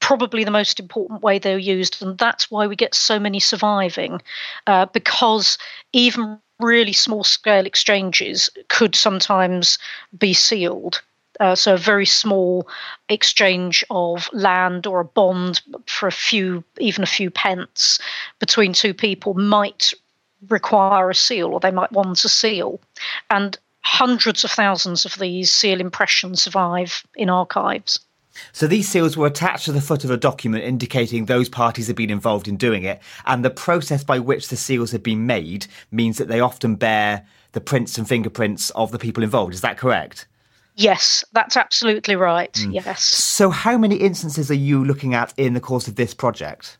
probably the most important way they're used, and that's why we get so many surviving, uh, because even really small-scale exchanges could sometimes be sealed. Uh, so a very small exchange of land or a bond for a few, even a few pence between two people might require a seal, or they might want a seal. And hundreds of thousands of these seal impressions survive in archives. So these seals were attached to the foot of a document indicating those parties had been involved in doing it, and the process by which the seals had been made means that they often bear the prints and fingerprints of the people involved. Is that correct? Yes, that's absolutely right, mm. yes. So how many instances are you looking at in the course of this project?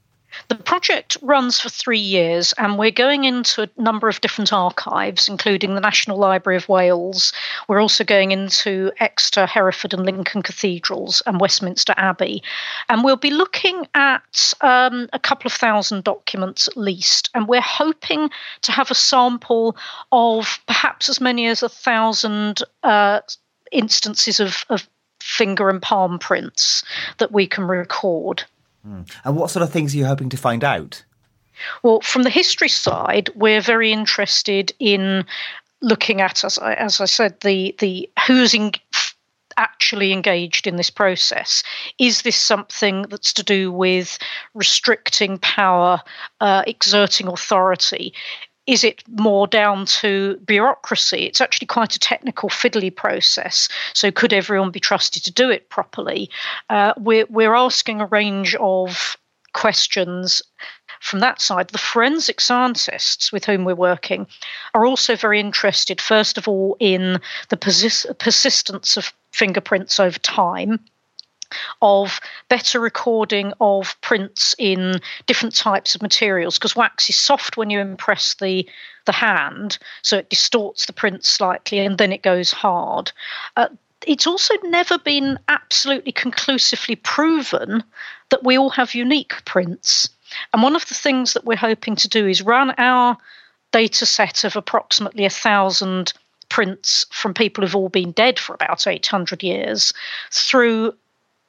The project runs for three years, and we're going into a number of different archives, including the National Library of Wales. We're also going into Exeter, Hereford and Lincoln Cathedrals and Westminster Abbey. And we'll be looking at um, a couple of thousand documents at least. And we're hoping to have a sample of perhaps as many as a thousand uh, instances of, of finger and palm prints that we can record. And what sort of things are you hoping to find out? Well, from the history side, we're very interested in looking at, as I, as I said, the the who's in, actually engaged in this process. Is this something that's to do with restricting power, uh, exerting authority? Is it more down to bureaucracy? It's actually quite a technical, fiddly process. So could everyone be trusted to do it properly? Uh, we're, we're asking a range of questions from that side. The forensic scientists with whom we're working are also very interested, first of all, in the persis- persistence of fingerprints over time. of better recording of prints in different types of materials, because wax is soft when you impress the the hand, so it distorts the print slightly and then it goes hard. Uh, it's also never been absolutely conclusively proven that we all have unique prints. And one of the things that we're hoping to do is run our data set of approximately a thousand prints from people who've all been dead for about eight hundred years through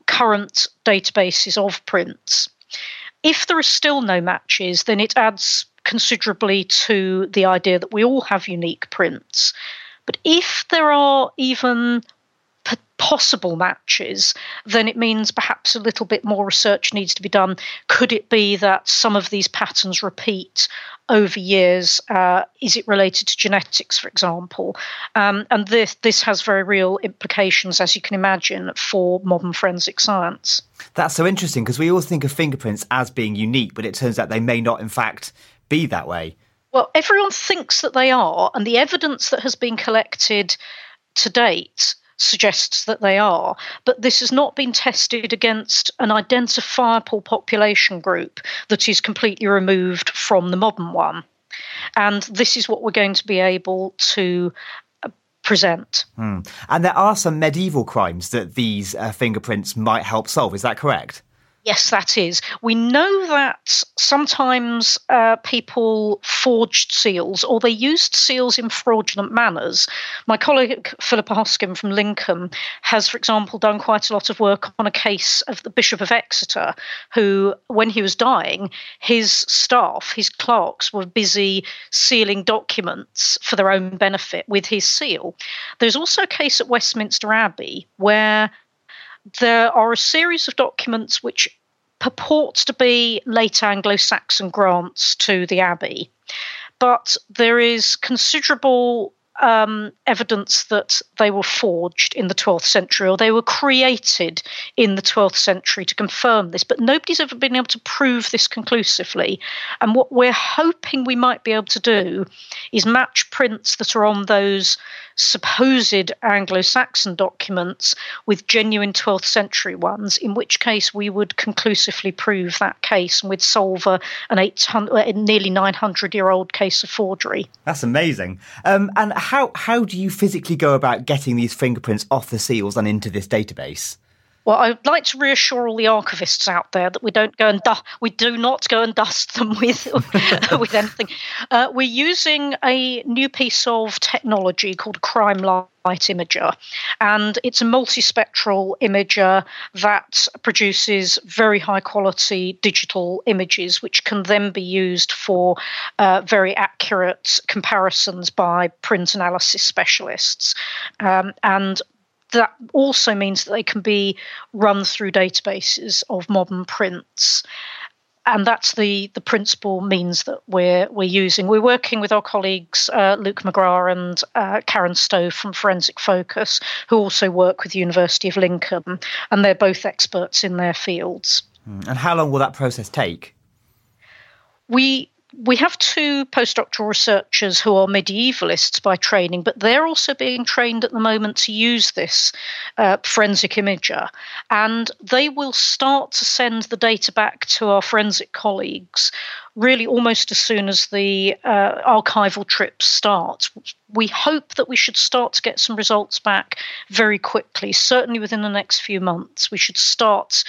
current databases of prints. If there are still no matches, then it adds considerably to the idea that we all have unique prints. But if there are even possible matches, then it means perhaps a little bit more research needs to be done. Could it be that some of these patterns repeat over years? Uh, is it related to genetics, for example? Um, and this, this has very real implications, as you can imagine, for modern forensic science. That's so interesting, because we always think of fingerprints as being unique, but it turns out they may not, in fact, be that way. Well, everyone thinks that they are, and the evidence that has been collected to date suggests that they are, but this has not been tested against an identifiable population group that is completely removed from the modern one. And this is what we're going to be able to present. Mm. And there are some medieval crimes that these uh, fingerprints might help solve. Is that correct? Yes, that is. We know that sometimes uh, people forged seals, or they used seals in fraudulent manners. My colleague Philippa Hoskin from Lincoln has, for example, done quite a lot of work on a case of the Bishop of Exeter, who, when he was dying, his staff, his clerks, were busy sealing documents for their own benefit with his seal. There's also a case at Westminster Abbey where there are a series of documents which purport to be late Anglo-Saxon grants to the Abbey, but there is considerable um, evidence that they were forged in the twelfth century, or they were created in the twelfth century to confirm this, but nobody's ever been able to prove this conclusively. And what we're hoping we might be able to do is match prints that are on those supposed Anglo-Saxon documents with genuine twelfth century ones, in which case we would conclusively prove that case and we'd solve a, an eight hundred, nearly nine hundred year old case of forgery. That's amazing. Um, and how, how do you physically go about getting these fingerprints off the seals and into this database? Well, I'd like to reassure all the archivists out there that we don't go and du- we do not go and dust them with with anything. Uh, we're using a new piece of technology called a crime light imager, and it's a multispectral imager that produces very high quality digital images, which can then be used for uh, very accurate comparisons by print analysis specialists, um, and. That also means that they can be run through databases of modern prints. And that's the, the principal means that we're we're using. We're working with our colleagues, uh, Luke McGrath and uh, Karen Stowe from Forensic Focus, who also work with the University of Lincoln, and they're both experts in their fields. And how long will that process take? We... We have two postdoctoral researchers who are medievalists by training, but they're also being trained at the moment to use this uh, forensic imager. And they will start to send the data back to our forensic colleagues really almost as soon as the uh, archival trip starts. We hope that we should start to get some results back very quickly. Certainly within the next few months, we should start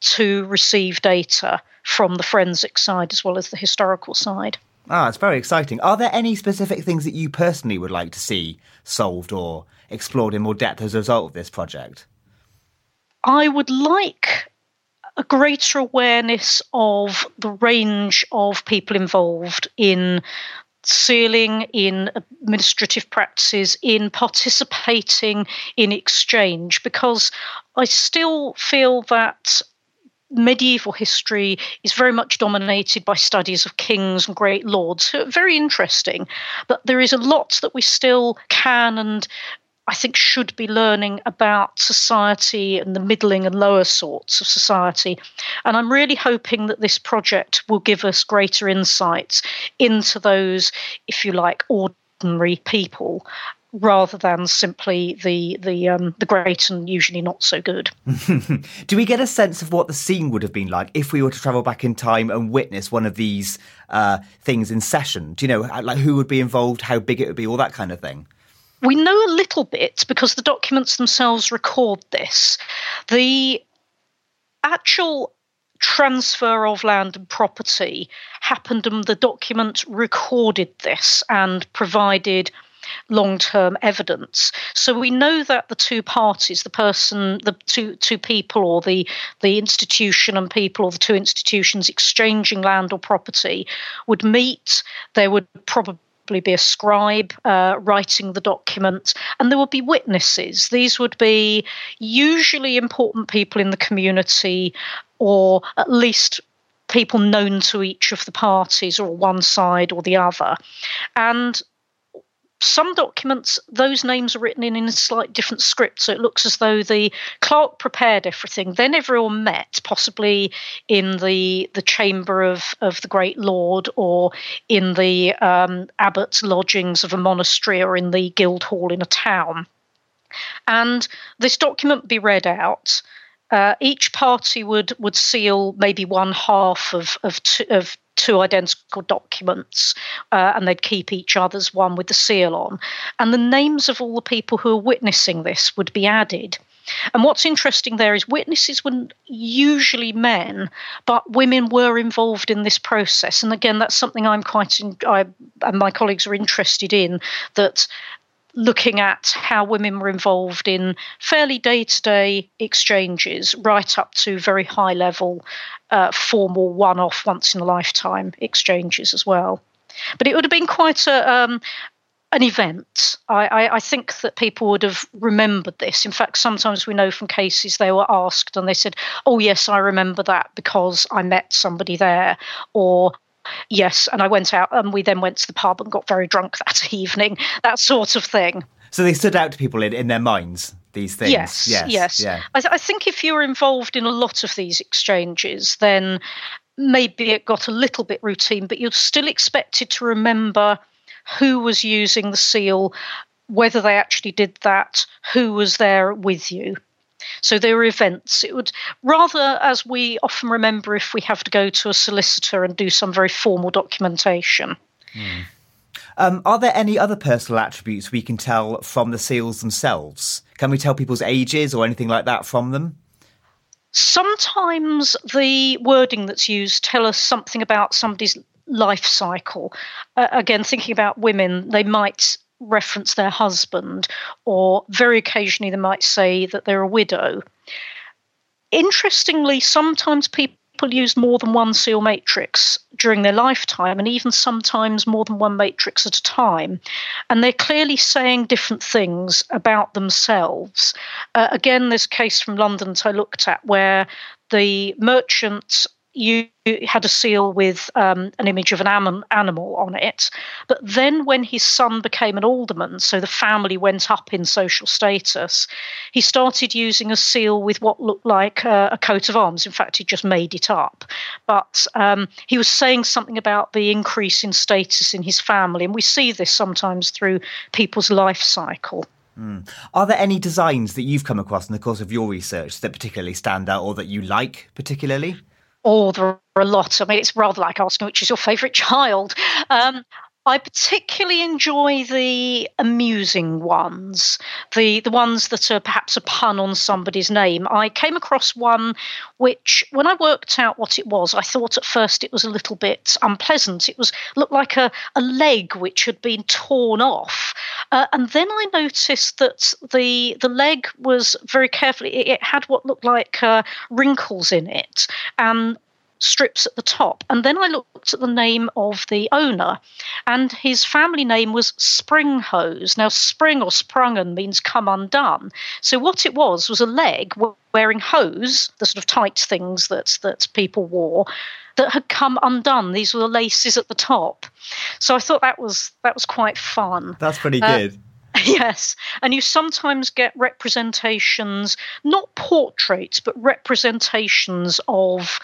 to receive data from the forensic side as well as the historical side. Ah, it's very exciting. Are there any specific things that you personally would like to see solved or explored in more depth as a result of this project? I would like a greater awareness of the range of people involved in sealing, in administrative practices, in participating in exchange, because I still feel that medieval history is very much dominated by studies of kings and great lords, who are very interesting, but there is a lot that we still can and I think should be learning about society and the middling and lower sorts of society. And I'm really hoping that this project will give us greater insights into those, if you like, ordinary people rather than simply the the um, the great and usually not so good. Do we get a sense of what the scene would have been like if we were to travel back in time and witness one of these uh, things in session? Do you know, like who would be involved, how big it would be, all that kind of thing? We know a little bit because the documents themselves record this. The actual transfer of land and property happened, and the document recorded this and provided long-term evidence. So we know that the two parties, the person, the two two people, or the the institution and people, or the two institutions exchanging land or property, would meet. There would probably be a scribe uh, writing the document, and there would be witnesses. These would be usually important people in the community, or at least people known to each of the parties, or one side or the other. And some documents, those names are written in, in a slight different script, so it looks as though the clerk prepared everything. Then everyone met, possibly in the the chamber of, of the great lord, or in the um, abbot's lodgings of a monastery, or in the guild hall in a town. And this document would be read out. Uh, each party would would seal maybe one half of of two, of two identical documents, uh, and they'd keep each other's one with the seal on. And the names of all the people who are witnessing this would be added. And what's interesting there is witnesses were usually men, but women were involved in this process. And again, that's something I'm quite in, I and my colleagues are interested in, that looking at how women were involved in fairly day-to-day exchanges, right up to very high-level, uh, formal, one-off, once-in-a-lifetime exchanges as well. But it would have been quite a, um, an event. I, I, I think that people would have remembered this. In fact, sometimes we know from cases they were asked and they said, oh, yes, I remember that because I met somebody there, or yes, and I went out and we then went to the pub and got very drunk that evening, that sort of thing. So they stood out to people in, in their minds, these things. Yes, yes. yes. Yeah. I, th- I think if you were involved in a lot of these exchanges, then maybe it got a little bit routine, but you're still expected to remember who was using the seal, whether they actually did that, who was there with you. So there were events. It would, rather as we often remember if we have to go to a solicitor and do some very formal documentation. Mm. Um, are there any other personal attributes we can tell from the seals themselves? Can we tell people's ages or anything like that from them? Sometimes the wording that's used tell us something about somebody's life cycle. Uh, again, thinking about women, they might reference their husband, or very occasionally they might say that they're a widow. Interestingly, sometimes people use more than one seal matrix during their lifetime, and even sometimes more than one matrix at a time. And they're clearly saying different things about themselves. Uh, again, this case from London that I looked at where the merchant You had a seal with um, an image of an am- animal on it. But then when his son became an alderman, so the family went up in social status, he started using a seal with what looked like uh, a coat of arms. In fact, he just made it up. But um, he was saying something about the increase in status in his family. And we see this sometimes through people's life cycle. Mm. Are there any designs that you've come across in the course of your research that particularly stand out or that you like particularly? Oh, there are a lot. I mean, it's rather like asking which is your favourite child. Um, I particularly enjoy the amusing ones, the, the ones that are perhaps a pun on somebody's name. I came across one which, when I worked out what it was, I thought at first it was a little bit unpleasant. It was looked like a, a leg which had been torn off. Uh, and then I noticed that the the leg was very carefully, it, it had what looked like uh, wrinkles in it and strips at the top. And then I looked at the name of the owner, and his family name was Springhose. Now, spring or sprungen means come undone. So what it was was a leg wearing hose, the sort of tight things that, that people wore, that had come undone. These were the laces at the top. So I thought that was that was quite fun. That's pretty uh, good. Yes. And you sometimes get representations, not portraits, but representations of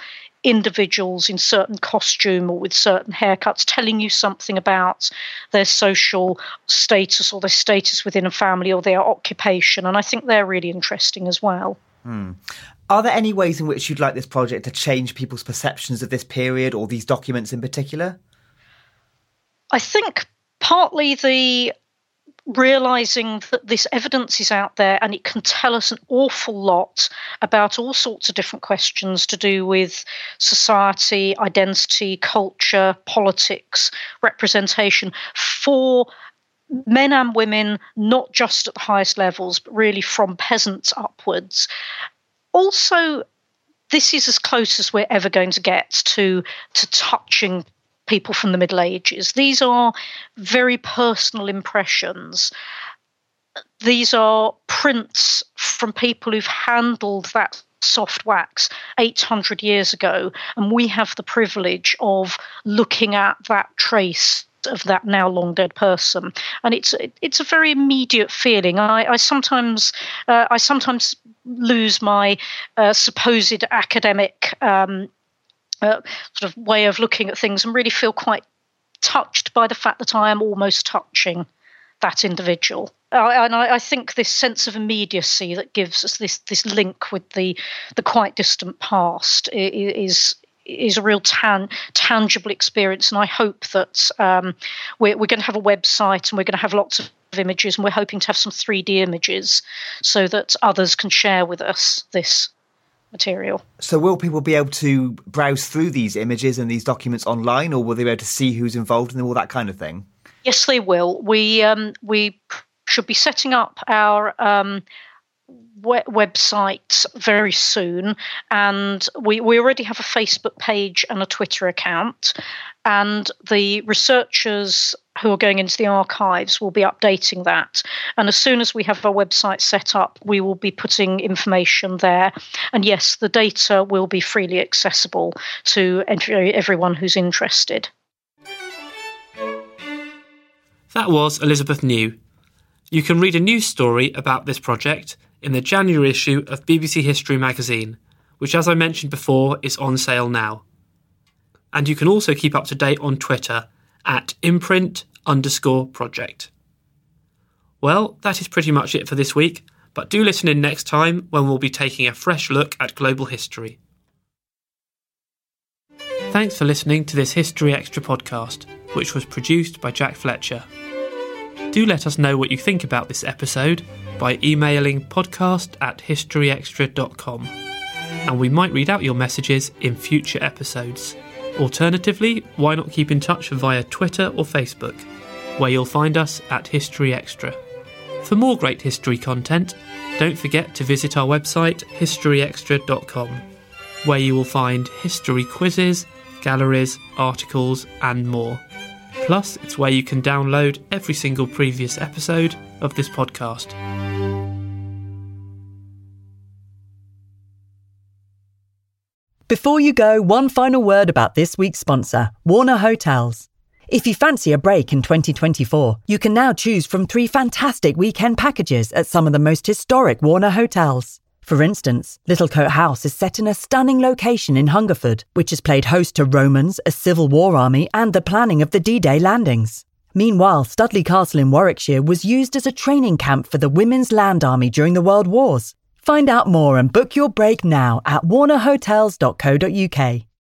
individuals in certain costume or with certain haircuts, telling you something about their social status or their status within a family or their occupation. And I think they're really interesting as well. Hmm. Are there any ways in which you'd like this project to change people's perceptions of this period or these documents in particular? I think partly the realising that this evidence is out there and it can tell us an awful lot about all sorts of different questions to do with society, identity, culture, politics, representation for men and women, not just at the highest levels, but really from peasants upwards. Also, this is as close as we're ever going to get to, to touching people from the Middle Ages. These are very personal impressions. These are prints from people who've handled that soft wax eight hundred years ago, and we have the privilege of looking at that trace of that now long dead person. And it's it's a very immediate feeling. I, I sometimes uh, I sometimes lose my uh, supposed academic um, uh, sort of way of looking at things and really feel quite touched by the fact that I am almost touching that individual. Uh, and I, I think this sense of immediacy that gives us this this link with the the quite distant past is. is is a real tan- tangible experience. And I hope that um, we're, we're going to have a website and we're going to have lots of images, and we're hoping to have some three D images so that others can share with us this material. So will people be able to browse through these images and these documents online, or will they be able to see who's involved in all that kind of thing? Yes, they will. We, um, we should be setting up our... Um, website very soon, and we, we already have a Facebook page and a Twitter account, and the researchers who are going into the archives will be updating that. And as soon as we have our website set up, we will be putting information there. And yes, the data will be freely accessible to everyone who's interested. That was Elizabeth New. You can read a news story about this project in the January issue of B B C History magazine, which, as I mentioned before, is on sale now. And you can also keep up to date on Twitter at imprint underscore project. Well, that is pretty much it for this week, but do listen in next time when we'll be taking a fresh look at global history. Thanks for listening to this History Extra podcast, which was produced by Jack Fletcher. Do let us know what you think about this episode by emailing podcast at historyextra dot com, and we might read out your messages in future episodes. Alternatively, why not keep in touch via Twitter or Facebook, where you'll find us at History Extra. For more great history content, don't forget to visit our website history extra dot com, where you will find history quizzes, galleries, articles and more. Plus, it's where you can download every single previous episode of this podcast. Before you go, one final word about this week's sponsor, Warner Hotels. If you fancy a break in twenty twenty-four, you can now choose from three fantastic weekend packages at some of the most historic Warner Hotels. For instance, Littlecote House is set in a stunning location in Hungerford, which has played host to Romans, a Civil War army, and the planning of the D-Day landings. Meanwhile, Studley Castle in Warwickshire was used as a training camp for the Women's Land Army during the World Wars. Find out more and book your break now at warner hotels dot co dot u k.